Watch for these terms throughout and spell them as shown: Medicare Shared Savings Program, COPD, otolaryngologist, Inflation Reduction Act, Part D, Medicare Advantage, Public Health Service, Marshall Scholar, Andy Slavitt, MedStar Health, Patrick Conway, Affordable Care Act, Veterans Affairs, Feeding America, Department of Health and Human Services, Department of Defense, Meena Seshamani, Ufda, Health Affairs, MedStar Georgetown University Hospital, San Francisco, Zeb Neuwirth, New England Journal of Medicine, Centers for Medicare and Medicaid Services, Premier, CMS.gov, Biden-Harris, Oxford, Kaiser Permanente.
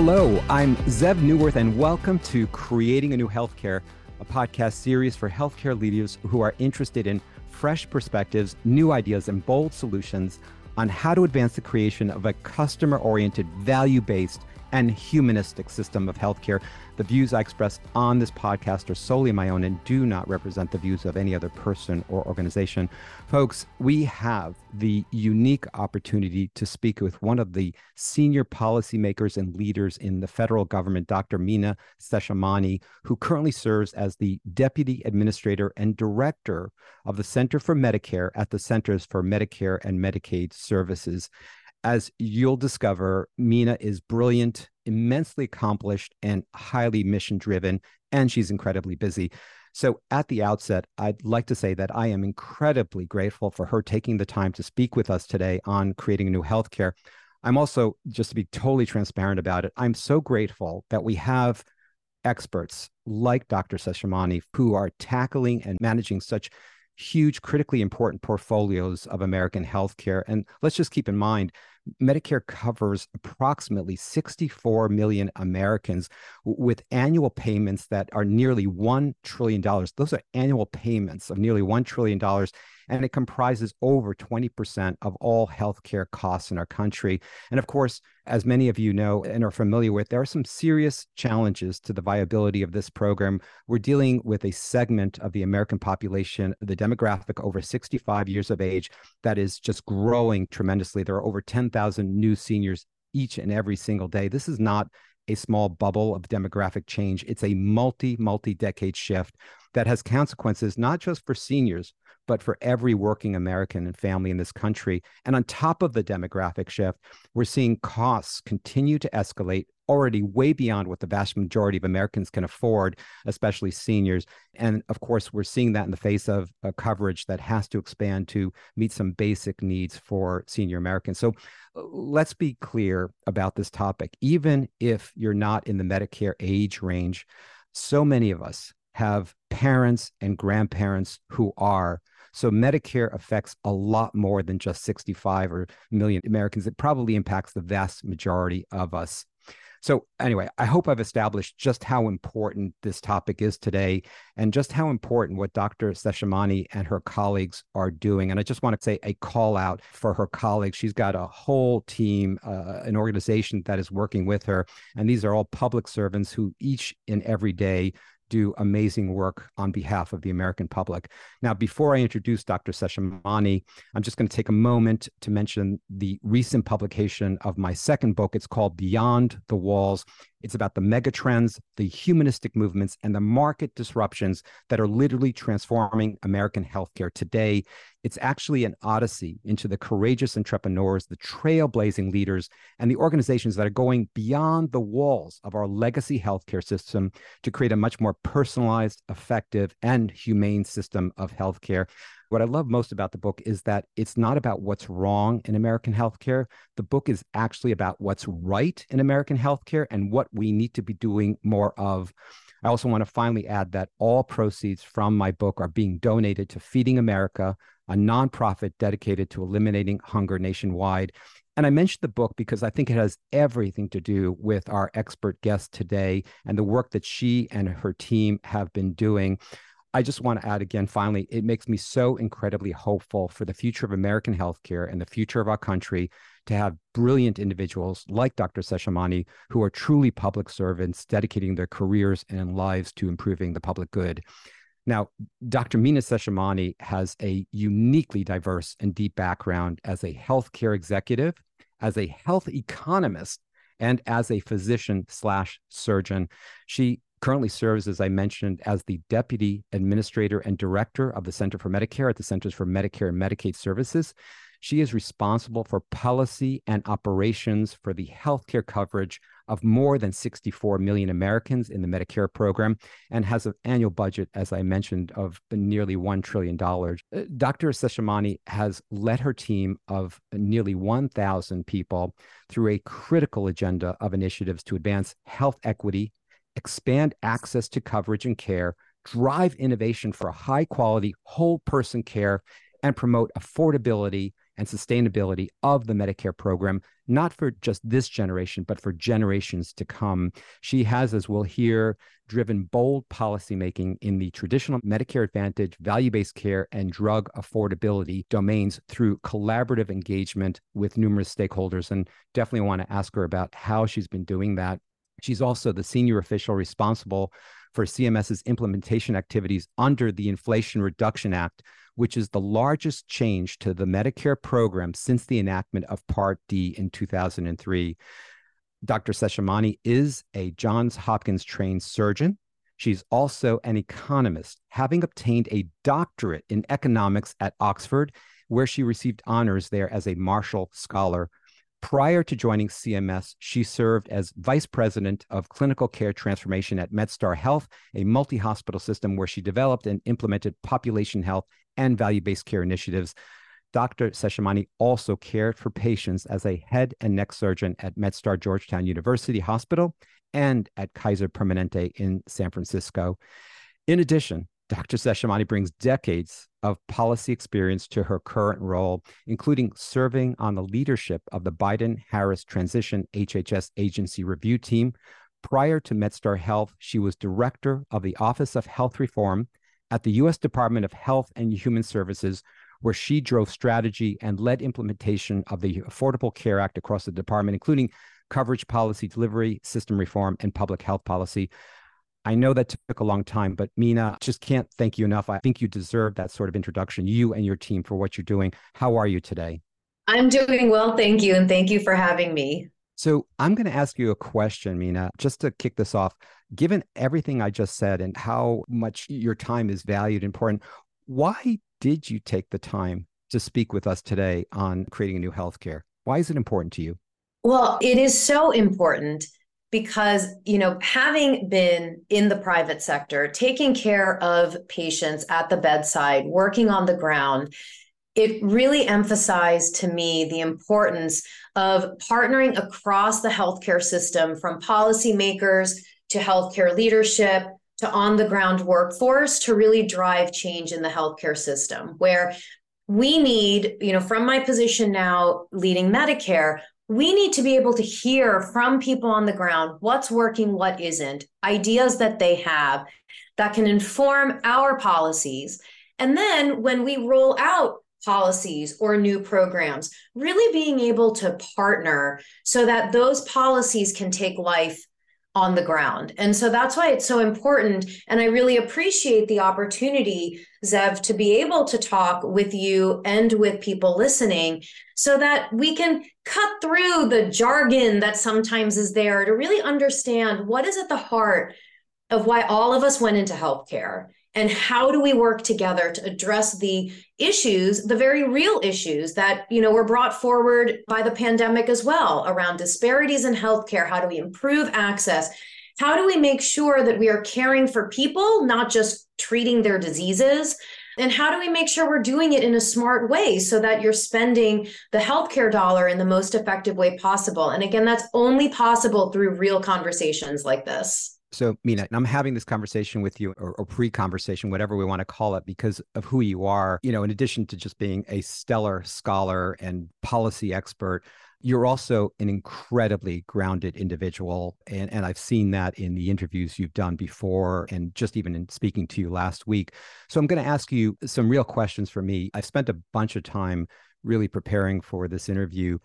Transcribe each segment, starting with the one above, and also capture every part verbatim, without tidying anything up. Hello, I'm Zeb Neuwirth, and welcome to Creating a New Healthcare, a podcast series for healthcare leaders who are interested in fresh perspectives, new ideas, and bold solutions on how to advance the creation of a customer-oriented, value-based, and humanistic system of healthcare. The views I expressed on this podcast are solely my own and do not represent the views of any other person or organization. Folks, we have the unique opportunity to speak with one of the senior policymakers and leaders in the federal government, Doctor Meena Seshamani, who currently serves as the Deputy Administrator and Director of the Center for Medicare at the Centers for Medicare and Medicaid Services. As you'll discover, Meena is brilliant, immensely accomplished, and highly mission-driven, and she's incredibly busy. So at the outset, I'd like to say that I am incredibly grateful for her taking the time to speak with us today on Creating a New Healthcare. I'm also, just to be totally transparent about it, I'm so grateful that we have experts like Doctor Seshamani who are tackling and managing such huge, critically important portfolios of American healthcare. And let's just keep in mind, Medicare covers approximately sixty-four million Americans with annual payments that are nearly one trillion dollars. Those are annual payments of nearly one trillion dollars, and it comprises over twenty percent of all healthcare costs in our country. And of course, as many of you know and are familiar with, there are some serious challenges to the viability of this program. We're dealing with a segment of the American population, the demographic over sixty-five years of age, that is just growing tremendously. There are over ten thousand new seniors each and every single day. This is not a small bubble of demographic change. It's a multi, multi-decade shift that has consequences not just for seniors, but for every working American and family in this country. And on top of the demographic shift, we're seeing costs continue to escalate, already way beyond what the vast majority of Americans can afford, especially seniors. And of course, we're seeing that in the face of a coverage that has to expand to meet some basic needs for senior Americans. So let's be clear about this topic. Even if you're not in the Medicare age range, so many of us have parents and grandparents who are. So Medicare affects a lot more than just sixty-five or million Americans. It probably impacts the vast majority of us. So anyway, I hope I've established just how important this topic is today and just how important what Doctor Seshamani and her colleagues are doing. And I just want to say a call out for her colleagues. She's got a whole team, uh, an organization that is working with her. And these are all public servants who each and every day do amazing work on behalf of the American public. Now, before I introduce Doctor Seshamani, I'm just going to take a moment to mention the recent publication of my second book. It's called Beyond the Walls. It's about the megatrends, the humanistic movements, and the market disruptions that are literally transforming American healthcare today. It's actually an odyssey into the courageous entrepreneurs, the trailblazing leaders, and the organizations that are going beyond the walls of our legacy healthcare system to create a much more personalized, effective, and humane system of healthcare. What I love most about the book is that it's not about what's wrong in American healthcare. The book is actually about what's right in American healthcare and what we need to be doing more of. I also want to finally add that all proceeds from my book are being donated to Feeding America, a nonprofit dedicated to eliminating hunger nationwide. And I mentioned the book because I think it has everything to do with our expert guest today and the work that she and her team have been doing. I just want to add again, finally, it makes me so incredibly hopeful for the future of American healthcare and the future of our country to have brilliant individuals like Doctor Seshamani, who are truly public servants, dedicating their careers and lives to improving the public good. Now, Doctor Meena Seshamani has a uniquely diverse and deep background as a healthcare executive, as a health economist, and as a physician slash surgeon. She currently serves, as I mentioned, as the Deputy Administrator and Director of the Center for Medicare at the Centers for Medicare and Medicaid Services. She is responsible for policy and operations for the healthcare coverage of more than sixty-four million Americans in the Medicare program and has an annual budget, as I mentioned, of nearly one trillion dollars. Doctor Seshamani has led her team of nearly one thousand people through a critical agenda of initiatives to advance health equity, expand access to coverage and care, drive innovation for high-quality, whole-person care, and promote affordability and sustainability of the Medicare program, not for just this generation, but for generations to come. She has, as we'll hear, driven bold policymaking in the traditional Medicare Advantage, value-based care, and drug affordability domains through collaborative engagement with numerous stakeholders. And definitely want to ask her about how she's been doing that. She's also the senior official responsible for CMS's implementation activities under the Inflation Reduction Act, which is the largest change to the Medicare program since the enactment of Part D in two thousand three. Doctor Seshamani is a Johns Hopkins-trained surgeon. She's also an economist, having obtained a doctorate in economics at Oxford, where she received honors there as a Marshall Scholar. Prior to joining C M S, she served as vice president of clinical care transformation at MedStar Health, a multi-hospital system where she developed and implemented population health and value-based care initiatives. Doctor Seshamani also cared for patients as a head and neck surgeon at MedStar Georgetown University Hospital and at Kaiser Permanente in San Francisco. In addition, Doctor Seshamani brings decades of policy experience to her current role, including serving on the leadership of the Biden-Harris Transition H H S Agency Review Team. Prior to MedStar Health, she was director of the Office of Health Reform at the U S Department of Health and Human Services, where she drove strategy and led implementation of the Affordable Care Act across the department, including coverage policy delivery, system reform, and public health policy. I know that took a long time, but Meena, just can't thank you enough. I think you deserve that sort of introduction, you and your team, for what you're doing. How are you today? I'm doing well, thank you, and thank you for having me. So I'm going to ask you a question, Meena, just to kick this off. Given everything I just said and how much your time is valued and important, why did you take the time to speak with us today on creating a new healthcare? Why is it important to you? Well, it is so important. Because, you know, having been in the private sector, taking care of patients at the bedside, working on the ground, it really emphasized to me the importance of partnering across the healthcare system, from policymakers to healthcare leadership to on-the-ground workforce, to really drive change in the healthcare system, where we need, you know, from my position now leading Medicare, we need to be able to hear from people on the ground what's working, what isn't, ideas that they have that can inform our policies. And then when we roll out policies or new programs, really being able to partner so that those policies can take life on the ground. And so that's why it's so important. And I really appreciate the opportunity, Zeb, to be able to talk with you and with people listening so that we can cut through the jargon that sometimes is there to really understand what is at the heart of why all of us went into healthcare and how do we work together to address the issues, the very real issues that, you know, were brought forward by the pandemic as well, around disparities in healthcare. How do we improve access? How do we make sure that we are caring for people, not just treating their diseases? And how do we make sure we're doing it in a smart way so that you're spending the healthcare dollar in the most effective way possible? And again, that's only possible through real conversations like this. So, Meena, I'm having this conversation with you, or, or pre-conversation, whatever we want to call it, because of who you are. You know, in addition to just being a stellar scholar and policy expert, you're also an incredibly grounded individual. And, and I've seen that in the interviews you've done before and just even in speaking to you last week. So I'm going to ask you some real questions for me. I've spent a bunch of time really preparing for this interview.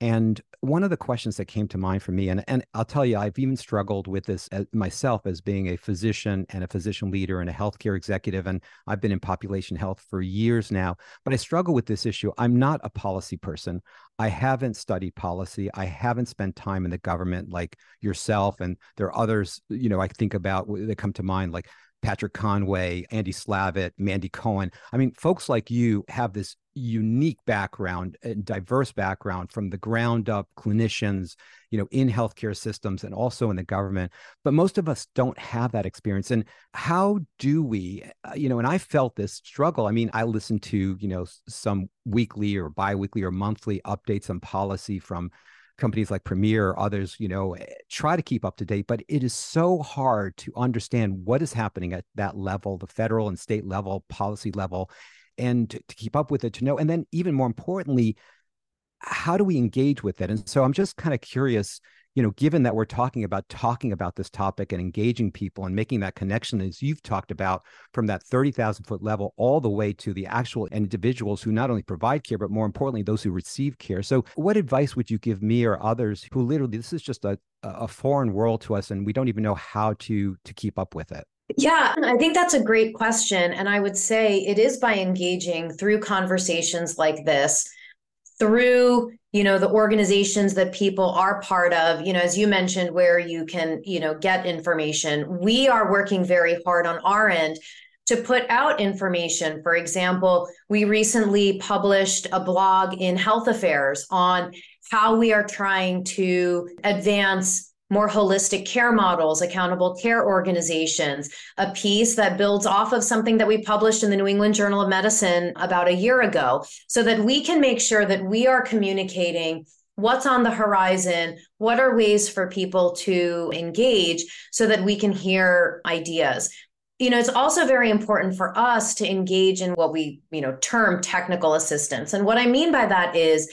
And one of the questions that came to mind for me, and, and I'll tell you, I've even struggled with this as myself as being a physician and a physician leader and a healthcare executive, and I've been in population health for years now, but I struggle with this issue. I'm not a policy person. I haven't studied policy. I haven't spent time in the government like yourself, and there are others, you know, I think about that come to mind, like Patrick Conway, Andy Slavitt, Mandy Cohen. I mean, folks like you have this unique background and diverse background from the ground up, clinicians, you know, in healthcare systems and also in the government. But most of us don't have that experience. And how do we, you know, and I felt this struggle. I mean, I listened to, you know, some weekly or biweekly or monthly updates on policy from companies like Premier or others, you know, try to keep up to date, but it is so hard to understand what is happening at that level, the federal and state level, policy level, and to, to keep up with it, to know. And then even more importantly, how do we engage with it? And so I'm just kind of curious, you know, given that we're talking about talking about this topic and engaging people and making that connection, as you've talked about, from that thirty thousand foot level all the way to the actual individuals who not only provide care, but more importantly, those who receive care. So what advice would you give me or others who literally, this is just a, a foreign world to us, and we don't even know how to, to keep up with it? Yeah, I think that's a great question. And I would say it is by engaging through conversations like this, through, you know, the organizations that people are part of, you know, as you mentioned, where you can, you know, get information. We are working very hard on our end to put out information. For example, we recently published a blog in Health Affairs on how we are trying to advance more holistic care models, accountable care organizations, a piece that builds off of something that we published in the New England Journal of Medicine about a year ago, so that we can make sure that we are communicating what's on the horizon, what are ways for people to engage so that we can hear ideas. You know, it's also very important for us to engage in what we, you know, term technical assistance. And what I mean by that is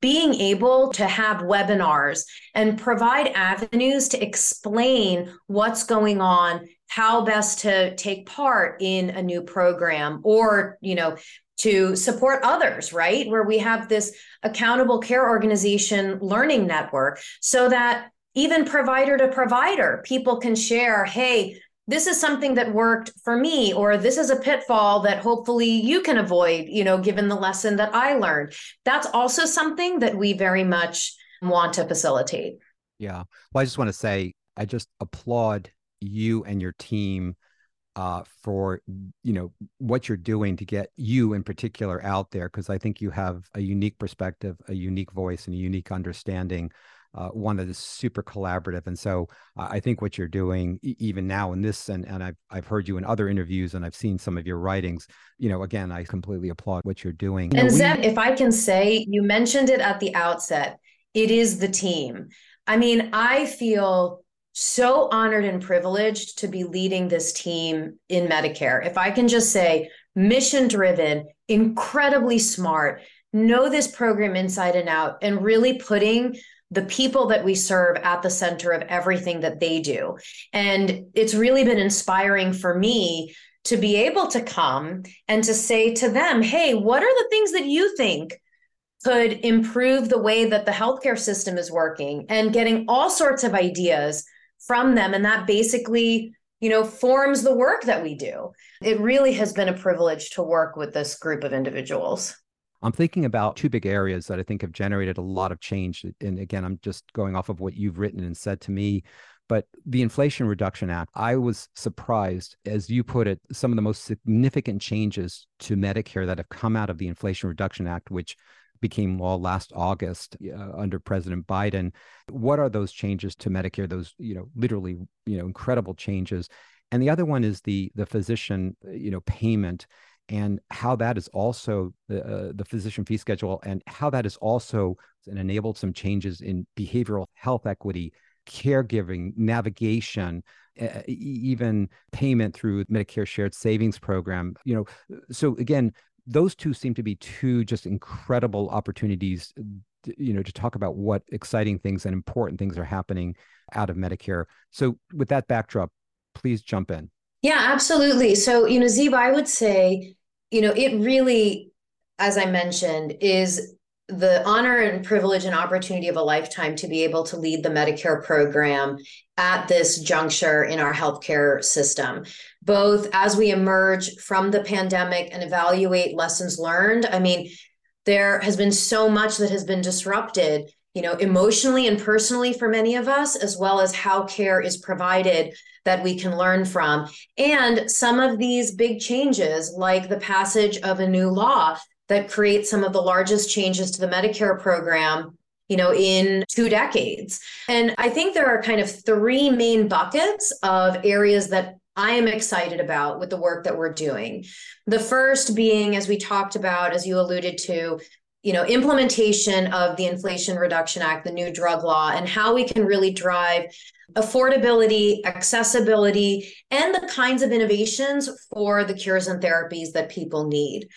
being able to have webinars and provide avenues to explain what's going on, how best to take part in a new program, or, you know, to support others, right? Where we have this accountable care organization learning network, so that even provider to provider, people can share, hey, this is something that worked for me, or this is a pitfall that hopefully you can avoid, you know, given the lesson that I learned. That's also something that we very much want to facilitate. Yeah. Well, I just want to say, I just applaud you and your team uh, for, you know, what you're doing to get you in particular out there, because I think you have a unique perspective, a unique voice, and a unique understanding. Uh, one that is super collaborative. And so uh, I think what you're doing e- even now in this, and, and I've, I've heard you in other interviews and I've seen some of your writings, you know, again, I completely applaud what you're doing. And you know, Zeb, we- if I can say, you mentioned it at the outset, it is the team. I mean, I feel so honored and privileged to be leading this team in Medicare. If I can just say, mission-driven, incredibly smart, know this program inside and out, and really putting the people that we serve at the center of everything that they do. And it's really been inspiring for me to be able to come and to say to them, hey, what are the things that you think could improve the way that the healthcare system is working, and getting all sorts of ideas from them. And that basically, you know, forms the work that we do. It really has been a privilege to work with this group of individuals. I'm thinking about two big areas that I think have generated a lot of change. And again, I'm just going off of what you've written and said to me, but the Inflation Reduction Act, I was surprised, as you put it, some of the most significant changes to Medicare that have come out of the Inflation Reduction Act, which became law last August uh, under President Biden. What are those changes to Medicare? Those, you know, literally, you know, incredible changes. And the other one is the, the physician, you know, payment, and how that is also uh, the physician fee schedule, and how that is also and enabled some changes in behavioral health equity, caregiving, navigation, uh, even payment through Medicare Shared Savings Program. You know, so again, those two seem to be two just incredible opportunities, you know, to talk about what exciting things and important things are happening out of Medicare. So with that backdrop, please jump in. Yeah, absolutely. So, you know, Zeb, I would say, you know, it really, as I mentioned, is the honor and privilege and opportunity of a lifetime to be able to lead the Medicare program at this juncture in our healthcare system, both as we emerge from the pandemic and evaluate lessons learned. I mean, there has been so much that has been disrupted, you know, emotionally and personally for many of us, as well as how care is provided that we can learn from. And some of these big changes, like the passage of a new law that creates some of the largest changes to the Medicare program, you know, in two decades. And I think there are kind of three main buckets of areas that I am excited about with the work that we're doing. The first being, as we talked about, as you alluded to, you know, implementation of the Inflation Reduction Act, the new drug law, and how we can really drive affordability, accessibility, and the kinds of innovations for the cures and therapies that people need.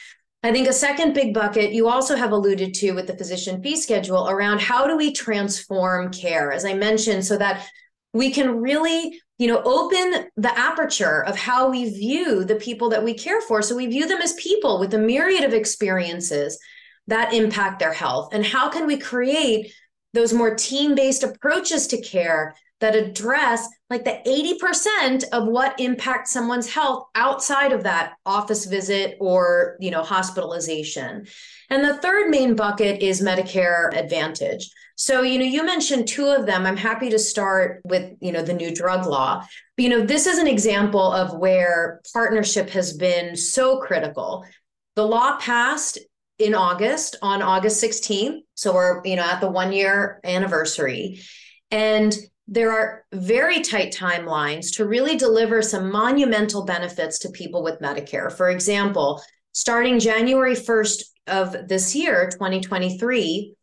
I think a second big bucket you also have alluded to with the physician fee schedule around how do we transform care, as I mentioned, so that we can really, you know, open the aperture of how we view the people that we care for. So we view them as people with a myriad of experiences that impact their health. And how can we create those more team-based approaches to care that address like the eighty percent of what impacts someone's health outside of that office visit or, you know, hospitalization. And the third main bucket is Medicare Advantage. So, you know, you mentioned two of them. I'm happy to start with, you know, the new drug law. But, you know, this is an example of where partnership has been so critical. The law passed in August, on August sixteenth. So we're, you know, at the one year anniversary. And there are very tight timelines to really deliver some monumental benefits to people with Medicare. For example, starting January first of this year, twenty twenty-three,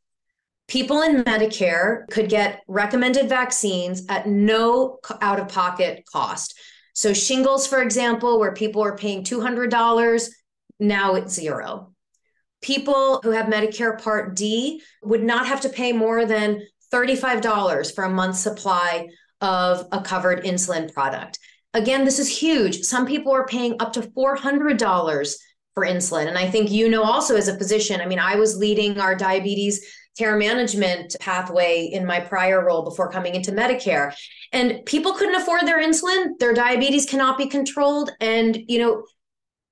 people in Medicare could get recommended vaccines at no out-of-pocket cost. So shingles, for example, where people were paying two hundred dollars, now it's zero. People who have Medicare Part D would not have to pay more than thirty-five dollars for a month's supply of a covered insulin product. Again, this is huge. Some people are paying up to four hundred dollars for insulin. And I think, you know, also as a physician, I mean, I was leading our diabetes care management pathway in my prior role before coming into Medicare. And people couldn't afford their insulin. Their diabetes cannot be controlled. And, you know,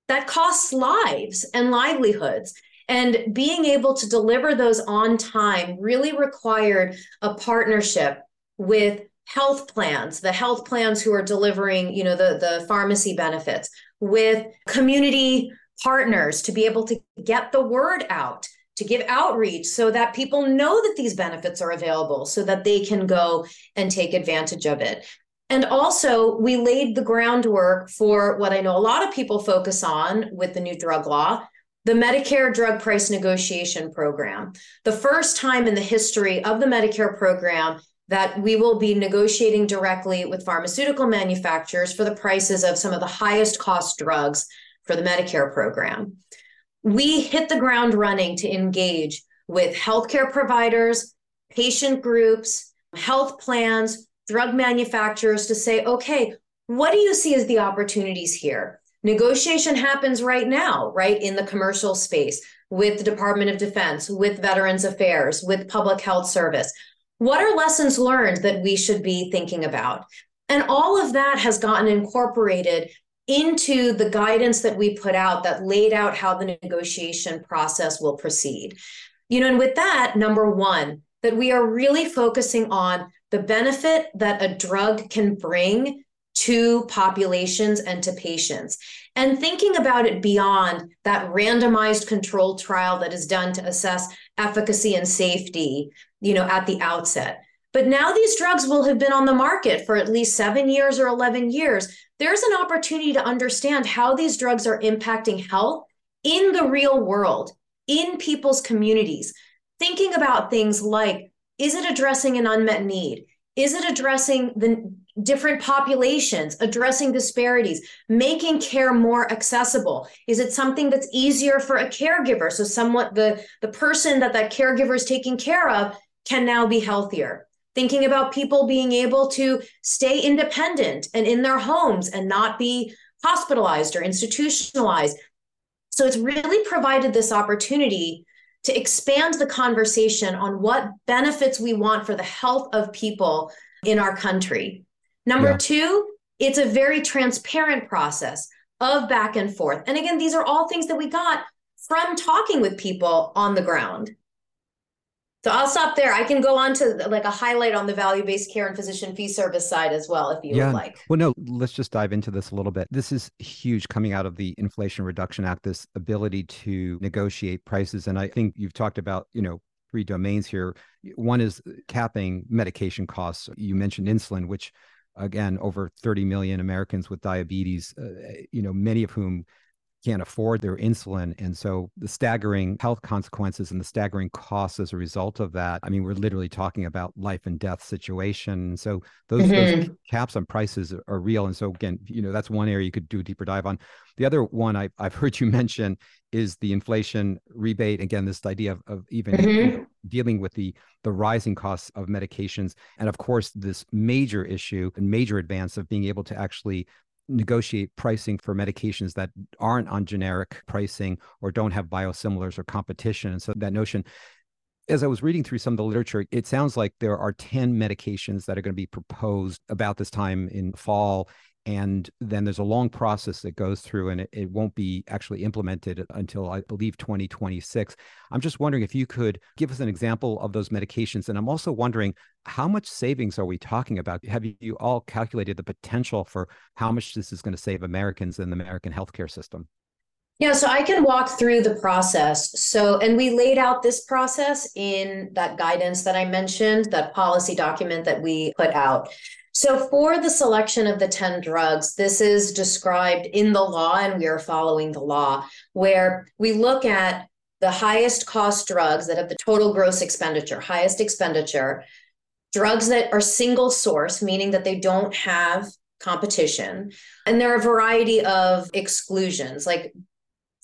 that costs lives and livelihoods. And being able to deliver those on time really required a partnership with health plans, the health plans who are delivering, you know, the, the pharmacy benefits, with community partners to be able to get the word out, to give outreach so that people know that these benefits are available so that they can go and take advantage of it. And also, we laid the groundwork for what I know a lot of people focus on with the new drug law, the Medicare Drug Price Negotiation Program. The first time in the history of the Medicare program that we will be negotiating directly with pharmaceutical manufacturers for the prices of some of the highest cost drugs for the Medicare program. We hit the ground running to engage with healthcare providers, patient groups, health plans, drug manufacturers to say, okay, what do you see as the opportunities here? Negotiation happens right now, right, in the commercial space with the Department of Defense, with Veterans Affairs, with Public Health Service. What are lessons learned that we should be thinking about? And all of that has gotten incorporated into the guidance that we put out that laid out how the negotiation process will proceed. You know, and with that, number one, that we are really focusing on the benefit that a drug can bring to populations and to patients, and thinking about it beyond that randomized controlled trial that is done to assess efficacy and safety, you know, at the outset. But now these drugs will have been on the market for at least seven years or eleven years. There's an opportunity to understand how these drugs are impacting health in the real world, in people's communities, thinking about things like, is it addressing an unmet need? Is it addressing the different populations, addressing disparities, making care more accessible? Is it something that's easier for a caregiver? So somewhat the, the person that that caregiver is taking care of can now be healthier. Thinking about people being able to stay independent and in their homes and not be hospitalized or institutionalized. So it's really provided this opportunity to expand the conversation on what benefits we want for the health of people in our country. Number yeah. two, it's a very transparent process of back and forth. And again, these are all things that we got from talking with people on the ground. So I'll stop there. I can go on to like a highlight on the value-based care and physician fee service side as well, if you yeah. would like. Well, no, let's just dive into this a little bit. This is huge coming out of the Inflation Reduction Act, this ability to negotiate prices. And I think you've talked about, you know, three domains here. One is capping medication costs. You mentioned insulin, which again, over thirty million Americans with diabetes, uh, you know, many of whom can't afford their insulin. And so the staggering health consequences and the staggering costs as a result of that, I mean, we're literally talking about life and death situation. So those, mm-hmm. those caps on prices are real. And so again, you know, that's one area you could do a deeper dive on. The other one I, I've heard you mention is the inflation rebate. Again, this idea of, of even mm-hmm. you know, dealing with the, the rising costs of medications. And of course, this major issue and major advance of being able to actually negotiate pricing for medications that aren't on generic pricing or don't have biosimilars or competition. And so that notion, as I was reading through some of the literature, it sounds like there are ten medications that are going to be proposed about this time in fall. And then there's a long process that goes through, and it, it won't be actually implemented until, I believe, twenty twenty-six. I'm just wondering if you could give us an example of those medications. And I'm also wondering, how much savings are we talking about? Have you all calculated the potential for how much this is going to save Americans and the American healthcare system? Yeah, so I can walk through the process. So, and we laid out this process in that guidance that I mentioned, that policy document that we put out. So for the selection of the ten drugs, this is described in the law, and we are following the law, where we look at the highest cost drugs that have the total gross expenditure, highest expenditure, drugs that are single source, meaning that they don't have competition. And there are a variety of exclusions, like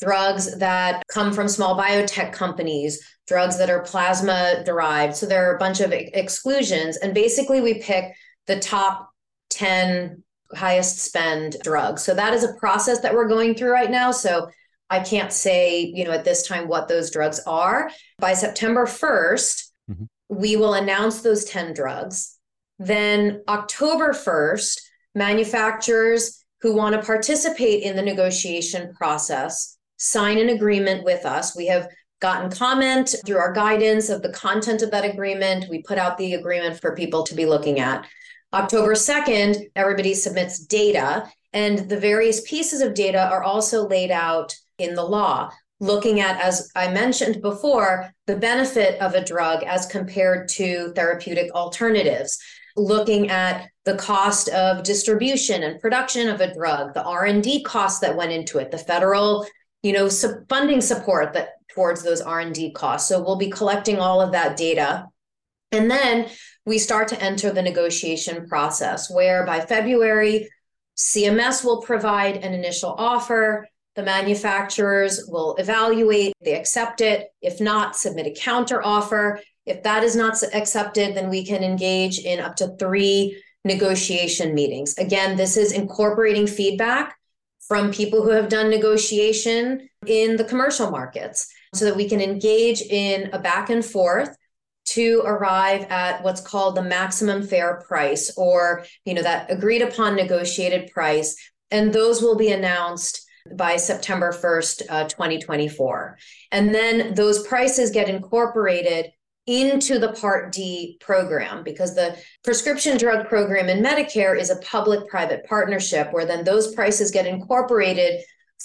drugs that come from small biotech companies, drugs that are plasma derived. So there are a bunch of exclusions. And basically we pick the top ten highest spend drugs. So that is a process that we're going through right now. So I can't say, you know, at this time what those drugs are. By September first, mm-hmm. we will announce those ten drugs. Then October first, manufacturers who want to participate in the negotiation process sign an agreement with us. We have gotten comment through our guidance of the content of that agreement. We put out the agreement for people to be looking at. October second, everybody submits data, and the various pieces of data are also laid out in the law, looking at, as I mentioned before, the benefit of a drug as compared to therapeutic alternatives, looking at the cost of distribution and production of a drug, the R and D costs that went into it, the federal, you know, funding support that towards those R and D costs. So we'll be collecting all of that data. And then we start to enter the negotiation process, where by February, C M S will provide an initial offer. The manufacturers will evaluate, they accept it. If not, submit a counter offer. If that is not accepted, then we can engage in up to three negotiation meetings. Again, this is incorporating feedback from people who have done negotiation in the commercial markets, so that we can engage in a back and forth to arrive at what's called the maximum fair price, or, you know, that agreed upon negotiated price. And those will be announced by September first, uh, twenty twenty-four. And then those prices get incorporated into the Part D program, because the prescription drug program in Medicare is a public-private partnership, where then those prices get incorporated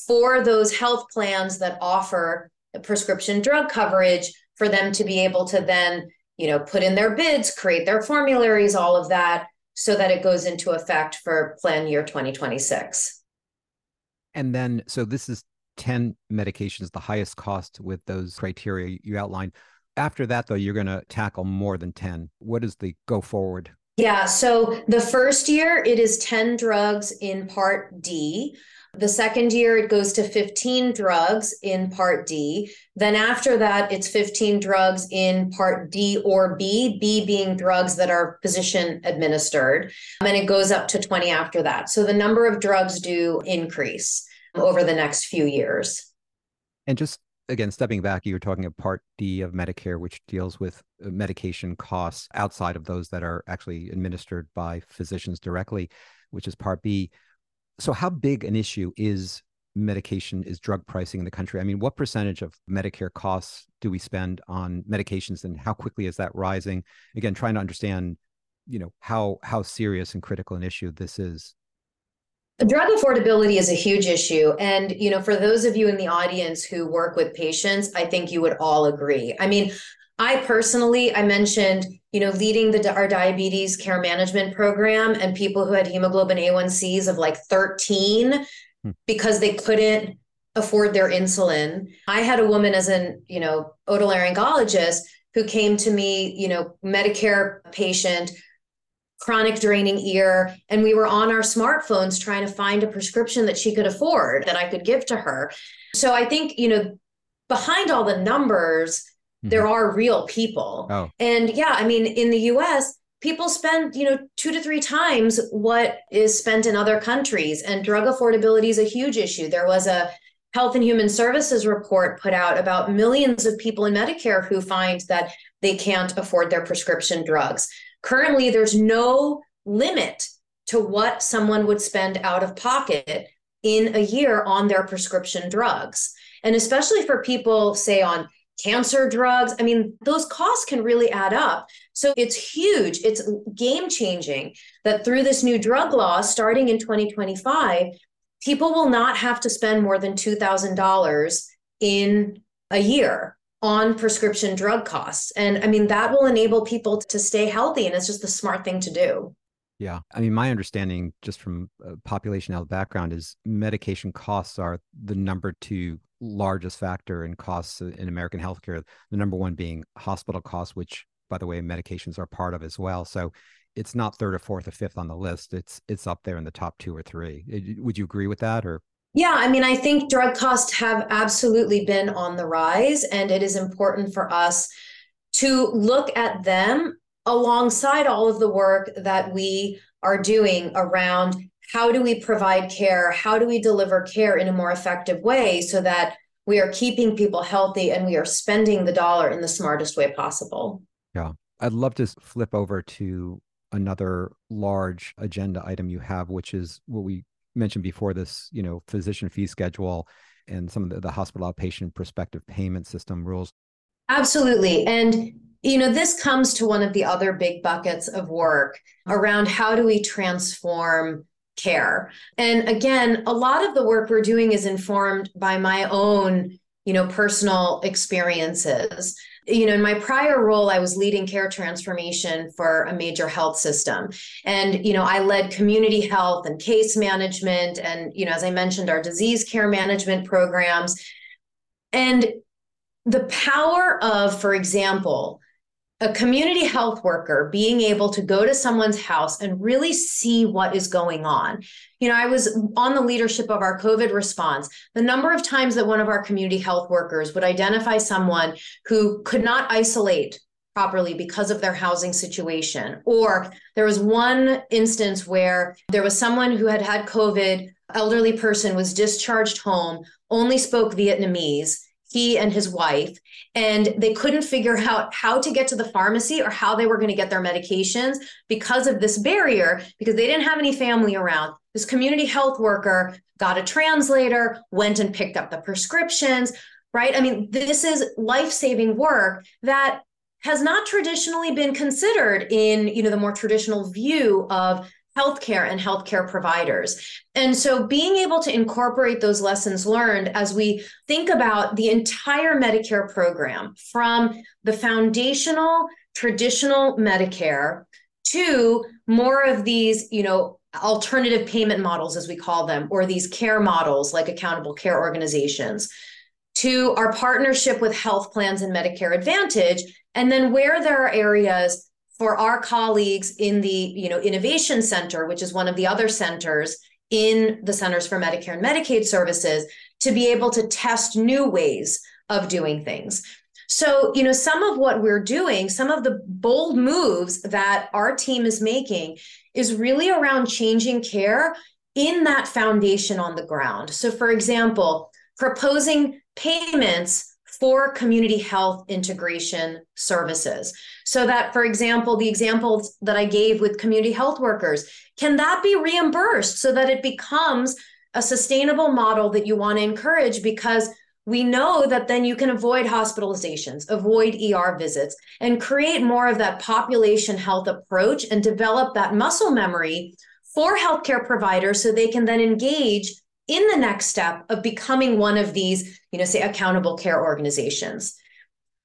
for those health plans that offer prescription drug coverage, for them to be able to then, you know, put in their bids, create their formularies, all of that, so that it goes into effect for plan year twenty twenty-six. And then, so this is ten medications, the highest cost with those criteria you outlined. After that, though, you're going to tackle more than ten. What is the go forward? Yeah, so the first year, it is ten drugs in Part D. The second year, it goes to fifteen drugs in Part D. Then after that, it's fifteen drugs in Part D or B, B being drugs that are physician administered. And it goes up to twenty after that. So the number of drugs do increase over the next few years. And just again, stepping back, you were talking of Part D of Medicare, which deals with medication costs outside of those that are actually administered by physicians directly, which is Part B. So how big an issue is medication, is drug pricing in the country? I mean, what percentage of Medicare costs do we spend on medications, and how quickly is that rising? Again, trying to understand, you know, how how serious and critical an issue this is. Drug affordability is a huge issue. And, you know, for those of you in the audience who work with patients, I think you would all agree. I mean, I personally, I mentioned, you know, leading the our diabetes care management program, and people who had hemoglobin A one C's of like thirteen, hmm. because they couldn't afford their insulin. I had a woman as an, you know, otolaryngologist who came to me, you know, Medicare patient, chronic draining ear, and we were on our smartphones trying to find a prescription that she could afford that I could give to her. So I think, you know, behind all the numbers, mm-hmm. there are real people. Oh. And yeah, I mean, in the U S, people spend, you know, two to three times what is spent in other countries, and drug affordability is a huge issue. There was a Health and Human Services report put out about millions of people in Medicare who find that they can't afford their prescription drugs. Currently, there's no limit to what someone would spend out of pocket in a year on their prescription drugs. And especially for people, say, on cancer drugs, I mean, those costs can really add up. So it's huge. It's game changing that through this new drug law, starting in twenty twenty-five, people will not have to spend more than two thousand dollars in a year on prescription drug costs. And I mean, that will enable people to stay healthy. And it's just the smart thing to do. Yeah. I mean, my understanding just from a population health background is medication costs are the number two largest factor in costs in American healthcare, the number one being hospital costs, which, by the way, medications are part of as well. So it's not third or fourth or fifth on the list. It's it's up there in the top two or three. Would you agree with that? Or Yeah, I mean, I think drug costs have absolutely been on the rise, and it is important for us to look at them alongside all of the work that we are doing around how do we provide care, how do we deliver care in a more effective way so that we are keeping people healthy and we are spending the dollar in the smartest way possible. Yeah, I'd love to flip over to another large agenda item you have, which is what we mentioned before this, you know, physician fee schedule and some of the, the hospital outpatient prospective payment system rules. Absolutely. And, you know, this comes to one of the other big buckets of work around how do we transform care. And again, a lot of the work we're doing is informed by my own, you know, personal experiences. You know, in my prior role, I was leading care transformation for a major health system. And, you know, I led community health and case management. And, you know, as I mentioned, our disease care management programs. And the power of, for example, a community health worker being able to go to someone's house and really see what is going on. You know, I was on the leadership of our COVID response. The number of times that one of our community health workers would identify someone who could not isolate properly because of their housing situation. Or there was one instance where there was someone who had had COVID, elderly person was discharged home, only spoke Vietnamese, he and his wife, and they couldn't figure out how to get to the pharmacy or how they were going to get their medications because of this barrier, because they didn't have any family around. This community health worker got a translator, went and picked up the prescriptions, right? I mean, this is life-saving work that has not traditionally been considered in, you know, the more traditional view of healthcare and healthcare providers. And so being able to incorporate those lessons learned as we think about the entire Medicare program, from the foundational traditional Medicare to more of these, you know, alternative payment models, as we call them, or these care models like accountable care organizations, to our partnership with health plans and Medicare Advantage, and then where there are areas for our colleagues in the, you know, Innovation Center, which is one of the other centers in the Centers for Medicare and Medicaid Services, to be able to test new ways of doing things. So, you know, some of what we're doing, some of the bold moves that our team is making is really around changing care in that foundation on the ground. So, for example, proposing payments for community health integration services. So that, for example, the examples that I gave with community health workers, can that be reimbursed so that it becomes a sustainable model that you want to encourage? Because we know that then you can avoid hospitalizations, avoid E R visits, and create more of that population health approach and develop that muscle memory for healthcare providers so they can then engage in the next step of becoming one of these, you know, say, accountable care organizations.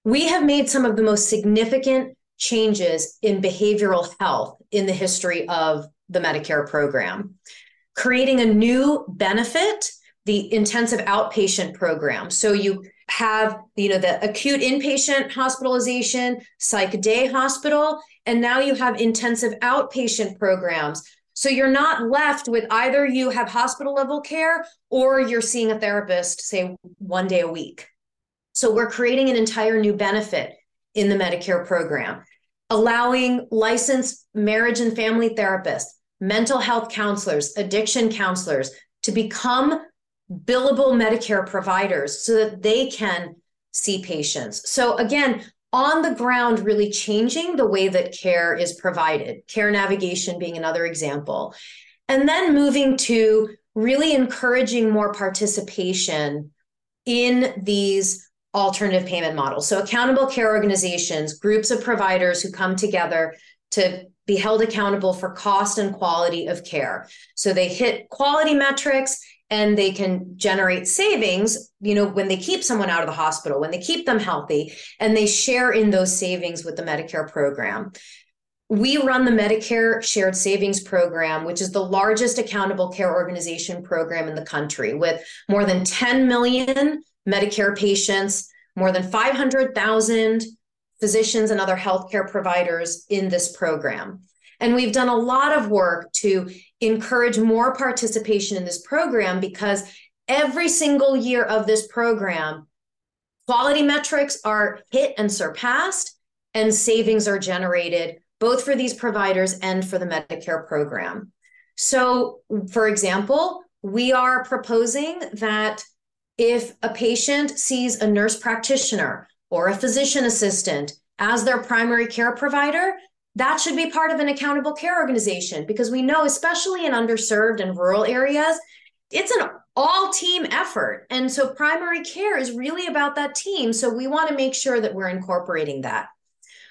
We have made some of the most significant changes in behavioral health in the history of the Medicare program, creating a new benefit the intensive outpatient program. So you have, you know, the acute inpatient hospitalization, psych day hospital, and now you have intensive outpatient programs. So you're not left with either you have hospital level care or you're seeing a therapist, say, one day a week. So we're creating an entire new benefit in the Medicare program, allowing licensed marriage and family therapists, mental health counselors, addiction counselors to become billable Medicare providers so that they can see patients. So again, on the ground, really changing the way that care is provided, care navigation being another example, and then moving to really encouraging more participation in these alternative payment models. So accountable care organizations, groups of providers who come together to be held accountable for cost and quality of care. So they hit quality metrics and they can generate savings, you know, when they keep someone out of the hospital, when they keep them healthy, and they share in those savings with the Medicare program. We run the Medicare Shared Savings Program, which is the largest accountable care organization program in the country, with more than ten million Medicare patients, more than five hundred thousand physicians and other healthcare providers in this program. And we've done a lot of work to encourage more participation in this program, because every single year of this program, quality metrics are hit and surpassed, and savings are generated both for these providers and for the Medicare program. So, for example, we are proposing that if a patient sees a nurse practitioner or a physician assistant as their primary care provider, that should be part of an accountable care organization, because we know, especially in underserved and rural areas, it's an all-team effort. And so primary care is really about that team. So we want to make sure that we're incorporating that.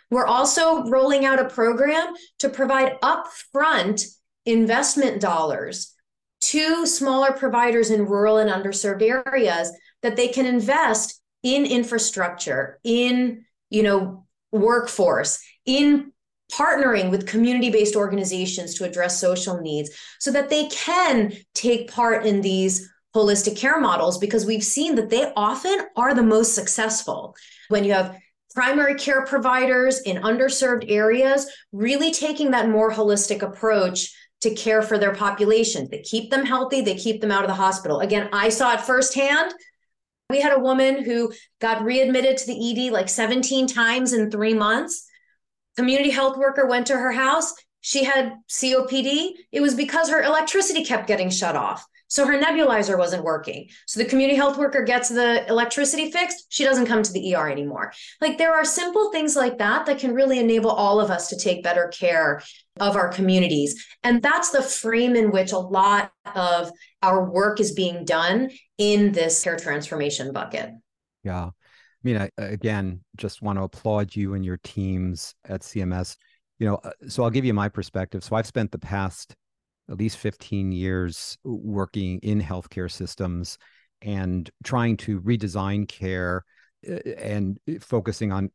We're also rolling out a program to provide upfront investment dollars to smaller providers in rural and underserved areas that they can invest in infrastructure, in, you know, workforce, in partnering with community-based organizations to address social needs, so that they can take part in these holistic care models, because we've seen that they often are the most successful. When you have primary care providers in underserved areas really taking that more holistic approach to care for their population, they keep them healthy, they keep them out of the hospital. Again, I saw it firsthand. We had a woman who got readmitted to the E D like seventeen times in three months. Community health worker went to her house. She had C O P D. It was because her electricity kept getting shut off. So her nebulizer wasn't working. So the community health worker gets the electricity fixed. She doesn't come to the E R anymore. Like, there are simple things like that that can really enable all of us to take better care of our communities. And that's the frame in which a lot of our work is being done in this care transformation bucket. Yeah. I mean, I, again, just want to applaud you and your teams at C M S. You know, so I'll give you my perspective. So I've spent the past at least fifteen years working in healthcare systems and trying to redesign care and focusing on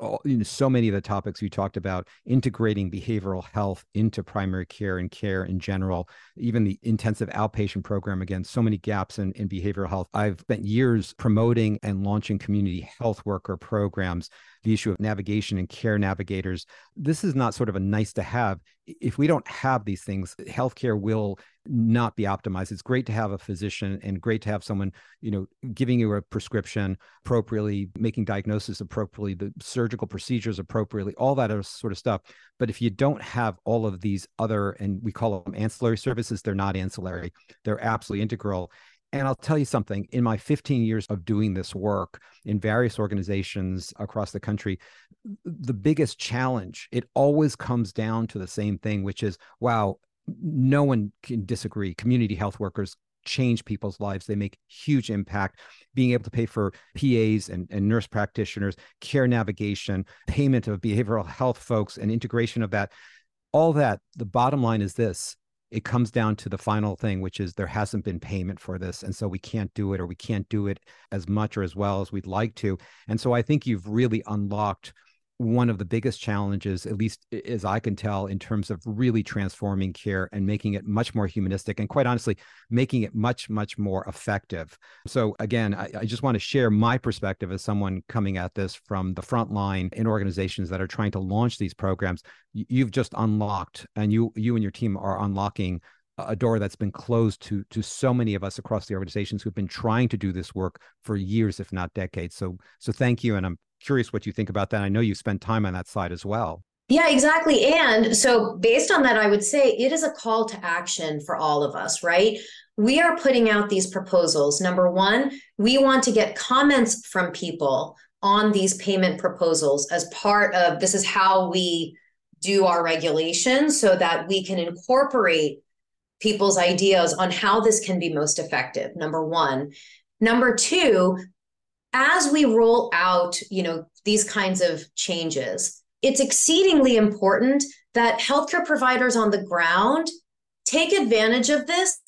all, you know, so many of the topics you talked about, integrating behavioral health into primary care and care in general, even the intensive outpatient program. Again, so many gaps in, in behavioral health. I've spent years promoting and launching community health worker programs, the issue of navigation and care navigators. This is not sort of a nice to have. If we don't have these things, healthcare will not be optimized. It's great to have a physician and great to have someone, you know, giving you a prescription appropriately, making diagnosis appropriately, the surgical procedures appropriately, all that sort of stuff. But if you don't have all of these other, and we call them ancillary services, they're not ancillary. They're absolutely integral. And I'll tell you something, in my fifteen years of doing this work in various organizations across the country, the biggest challenge, it always comes down to the same thing, which is, wow, no one can disagree. Community health workers change people's lives. They make huge impact. Being able to pay for P As and, and nurse practitioners, care navigation, payment of behavioral health folks, and integration of that, all that, the bottom line is this. It comes down to the final thing, which is there hasn't been payment for this. And so we can't do it, or we can't do it as much or as well as we'd like to. And so I think you've really unlocked one of the biggest challenges, at least as I can tell, in terms of really transforming care and making it much more humanistic and, quite honestly, making it much, much more effective. So again, I, I just want to share my perspective as someone coming at this from the front line in organizations that are trying to launch these programs. You've just unlocked, and you you and your team are unlocking a door that's been closed to to so many of us across the organizations who've been trying to do this work for years, if not decades. So so thank you, and I'm curious what you think about that. I know you spend time on that side as well. Yeah, exactly. And so based on that, I would say it is a call to action for all of us, right? We are putting out these proposals. Number one, we want to get comments from people on these payment proposals as part of, this is how we do our regulation, so that we can incorporate people's ideas on how this can be most effective, number one. Number two, as we roll out, you know, these kinds of changes, it's exceedingly important that healthcare providers on the ground take advantage of this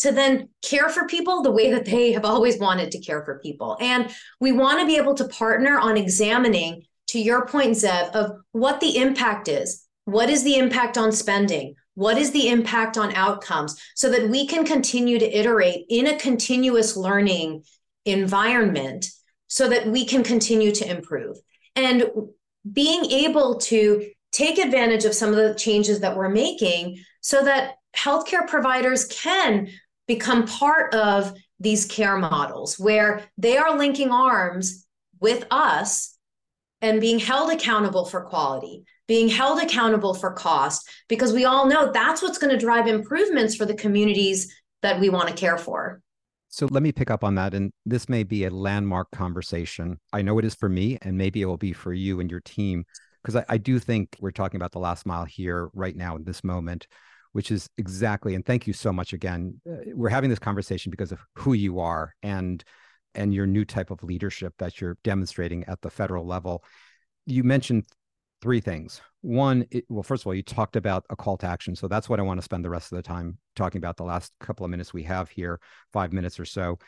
to then care for people the way that they have always wanted to care for people. And we want to be able to partner on examining, to your point, Zeb, of what the impact is. What is the impact on spending? What is the impact on outcomes, so that we can continue to iterate in a continuous learning environment so that we can continue to improve? And being able to take advantage of some of the changes that we're making so that healthcare providers can become part of these care models where they are linking arms with us and being held accountable for quality, being held accountable for cost, because we all know that's what's going to drive improvements for the communities that we want to care for. So let me pick up on that. And this may be a landmark conversation. I know it is for me, and maybe it will be for you and your team, because I, I do think we're talking about the last mile here right now in this moment, which is exactly, and thank you so much again. We're having this conversation because of who you are and, and your new type of leadership that you're demonstrating at the federal level. You mentioned three things. One, it, well, first of all, you talked about a call to action. So that's what I want to spend the rest of the time talking about, the last couple of minutes we have here, five minutes or so,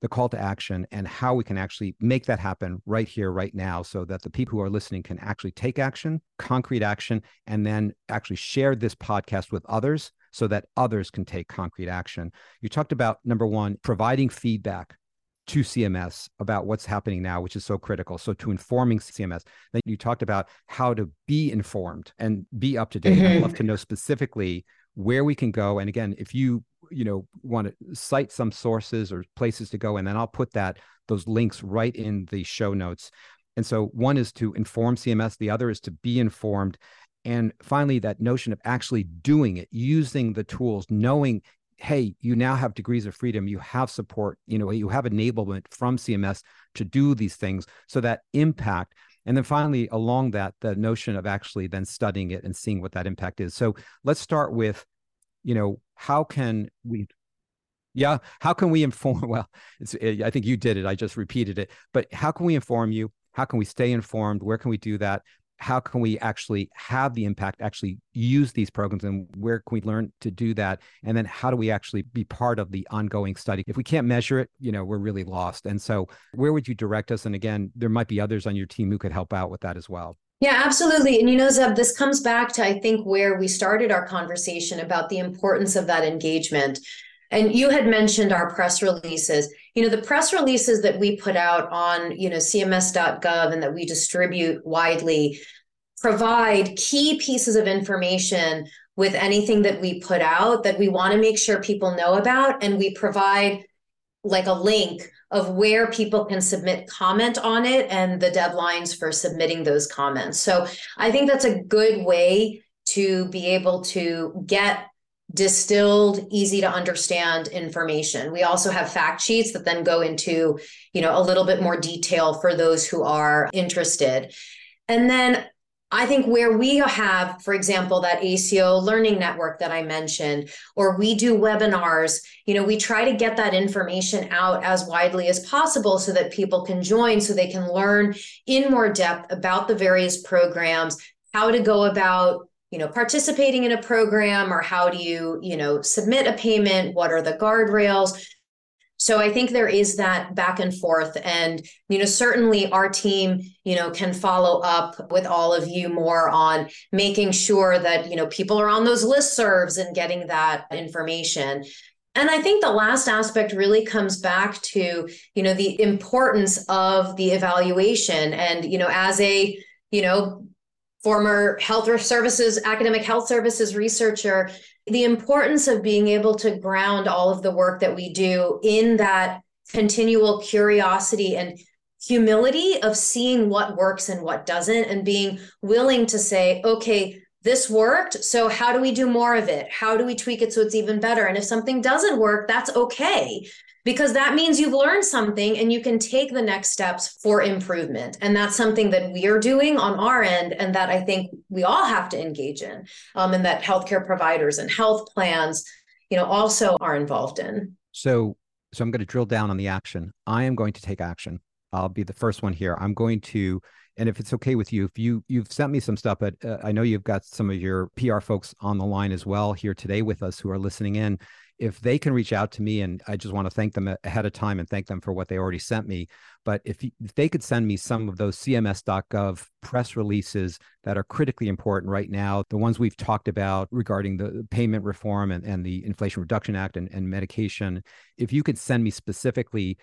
the call to action and how we can actually make that happen right here, right now, so that the people who are listening can actually take action, concrete action, and then actually share this podcast with others so that others can take concrete action. You talked about, number one, providing feedback to C M S about what's happening now, which is so critical. So to informing C M S, then you talked about how to be informed and be up to date. Mm-hmm. I'd love to know specifically where we can go. And again, if you, you know, want to cite some sources or places to go, and then I'll put that, those links right in the show notes. And so one is to inform C M S. The other is to be informed. And finally, that notion of actually doing it, using the tools, knowing, hey, you now have degrees of freedom, you have support, you know, you have enablement from C M S to do these things, so that impact. And then finally, along that, the notion of actually then studying it and seeing what that impact is. So let's start with, you know, how can we, yeah, how can we inform? Well, it's, I think you did it. I just repeated it. But how can we inform you? How can we stay informed? Where can we do that? How can we actually have the impact, actually use these programs, and where can we learn to do that? And then how do we actually be part of the ongoing study? If we can't measure it, you know, we're really lost. And so where would you direct us? And again, there might be others on your team who could help out with that as well. Yeah, absolutely. And you know, Zeb, this comes back to, I think, where we started our conversation about the importance of that engagement. And you had mentioned our press releases. You know, the press releases that we put out on, you know, C M S dot gov and that we distribute widely provide key pieces of information with anything that we put out that we want to make sure people know about. And we provide like a link of where people can submit comment on it and the deadlines for submitting those comments. So I think that's a good way to be able to get distilled, easy to understand information. We also have fact sheets that then go into, you know, a little bit more detail for those who are interested. And then I think where we have, for example, that A C O learning network that I mentioned, or we do webinars, you know, we try to get that information out as widely as possible so that people can join, so they can learn in more depth about the various programs, how to go about, you know, participating in a program, or how do you, you know, submit a payment? What are the guardrails? So I think there is that back and forth. And, you know, certainly our team, you know, can follow up with all of you more on making sure that, you know, people are on those listservs and getting that information. And I think the last aspect really comes back to, you know, the importance of the evaluation. And, you know, as a, you know, former health services, academic health services researcher, the importance of being able to ground all of the work that we do in that continual curiosity and humility of seeing what works and what doesn't, and being willing to say, okay, this worked, so how do we do more of it? How do we tweak it so it's even better? And if something doesn't work, that's okay, because that means you've learned something and you can take the next steps for improvement. And that's something that we are doing on our end, and that I think we all have to engage in, um, and that healthcare providers and health plans, you know, also are involved in. So, so I'm going to drill down on the action. I am going to take action. I'll be the first one here. I'm going to, and if it's okay with you, if you, you've sent me some stuff, but uh, I know you've got some of your P R folks on the line as well here today with us who are listening in. If they can reach out to me, and I just want to thank them ahead of time and thank them for what they already sent me. But if, you, if they could send me some of those C M S dot gov press releases that are critically important right now, the ones we've talked about regarding the payment reform and, and the Inflation Reduction Act and, and medication, if you could send me specifically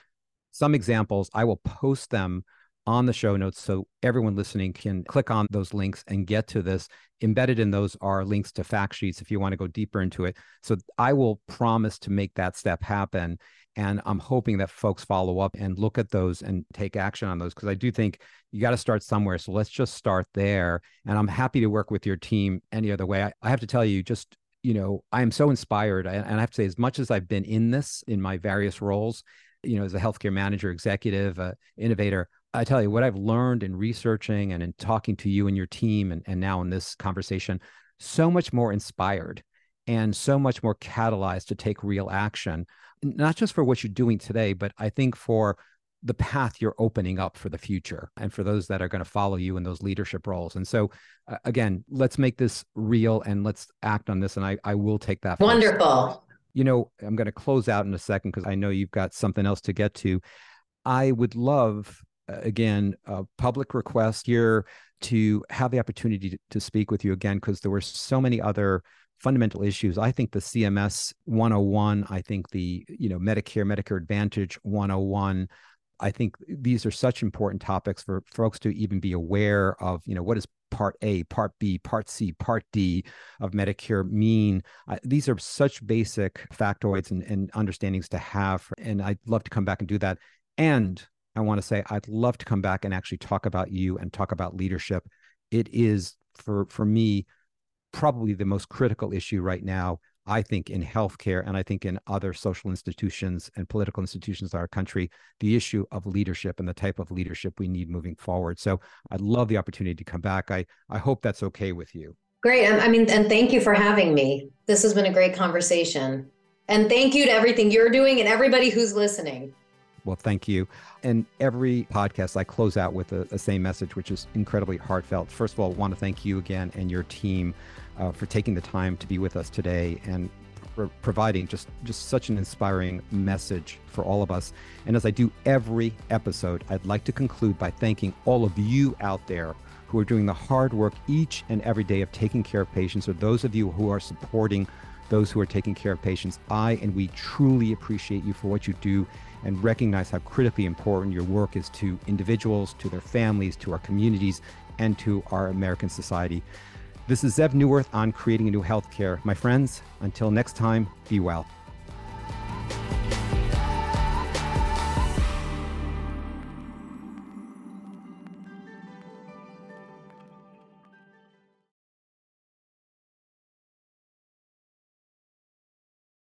some examples, I will post them on the show notes so everyone listening can click on those links and get to this. Embedded in those are links to fact sheets if you want to go deeper into it. So I will promise to make that step happen. And I'm hoping that folks follow up and look at those and take action on those, because I do think you got to start somewhere. So let's just start there. And I'm happy to work with your team any other way. I, I have to tell you, just, you know, I am so inspired. And I have to say, as much as I've been in this in my various roles, you know, as a healthcare manager, executive, uh, innovator, I tell you what I've learned in researching and in talking to you and your team, and, and now in this conversation, so much more inspired and so much more catalyzed to take real action, not just for what you're doing today, but I think for the path you're opening up for the future and for those that are going to follow you in those leadership roles. And so uh, again, let's make this real and let's act on this. And I, I will take that. Wonderful. First. You know, I'm going to close out in a second because I know you've got something else to get to. I would love... Again, a public request here to have the opportunity to, to speak with you again, because there were so many other fundamental issues. I think the C M S one oh one, I think the, you know, Medicare, Medicare Advantage one oh one, I think these are such important topics for folks to even be aware of, you know, what is Part A, Part B, Part C, Part D of Medicare mean? Uh, these are such basic factoids and, and understandings to have. And I'd love to come back and do that. And I want to say I'd love to come back and actually talk about you and talk about leadership. It is, for, for me, probably the most critical issue right now, I think, in healthcare, and I think in other social institutions and political institutions in our country, the issue of leadership and the type of leadership we need moving forward. So I'd love the opportunity to come back. I, I hope that's okay with you. Great. I mean, and thank you for having me. This has been a great conversation. And thank you to everything you're doing and everybody who's listening. Well, thank you. And every podcast, I close out with the same message, which is incredibly heartfelt. First of all, I want to thank you again and your team uh, for taking the time to be with us today and for providing just, just such an inspiring message for all of us. And as I do every episode, I'd like to conclude by thanking all of you out there who are doing the hard work each and every day of taking care of patients, or those of you who are supporting those who are taking care of patients. I and we truly appreciate you for what you do and recognize how critically important your work is to individuals, to their families, to our communities, and to our American society. This is Zeb Neuwirth on Creating a New Healthcare. My friends, until next time, be well.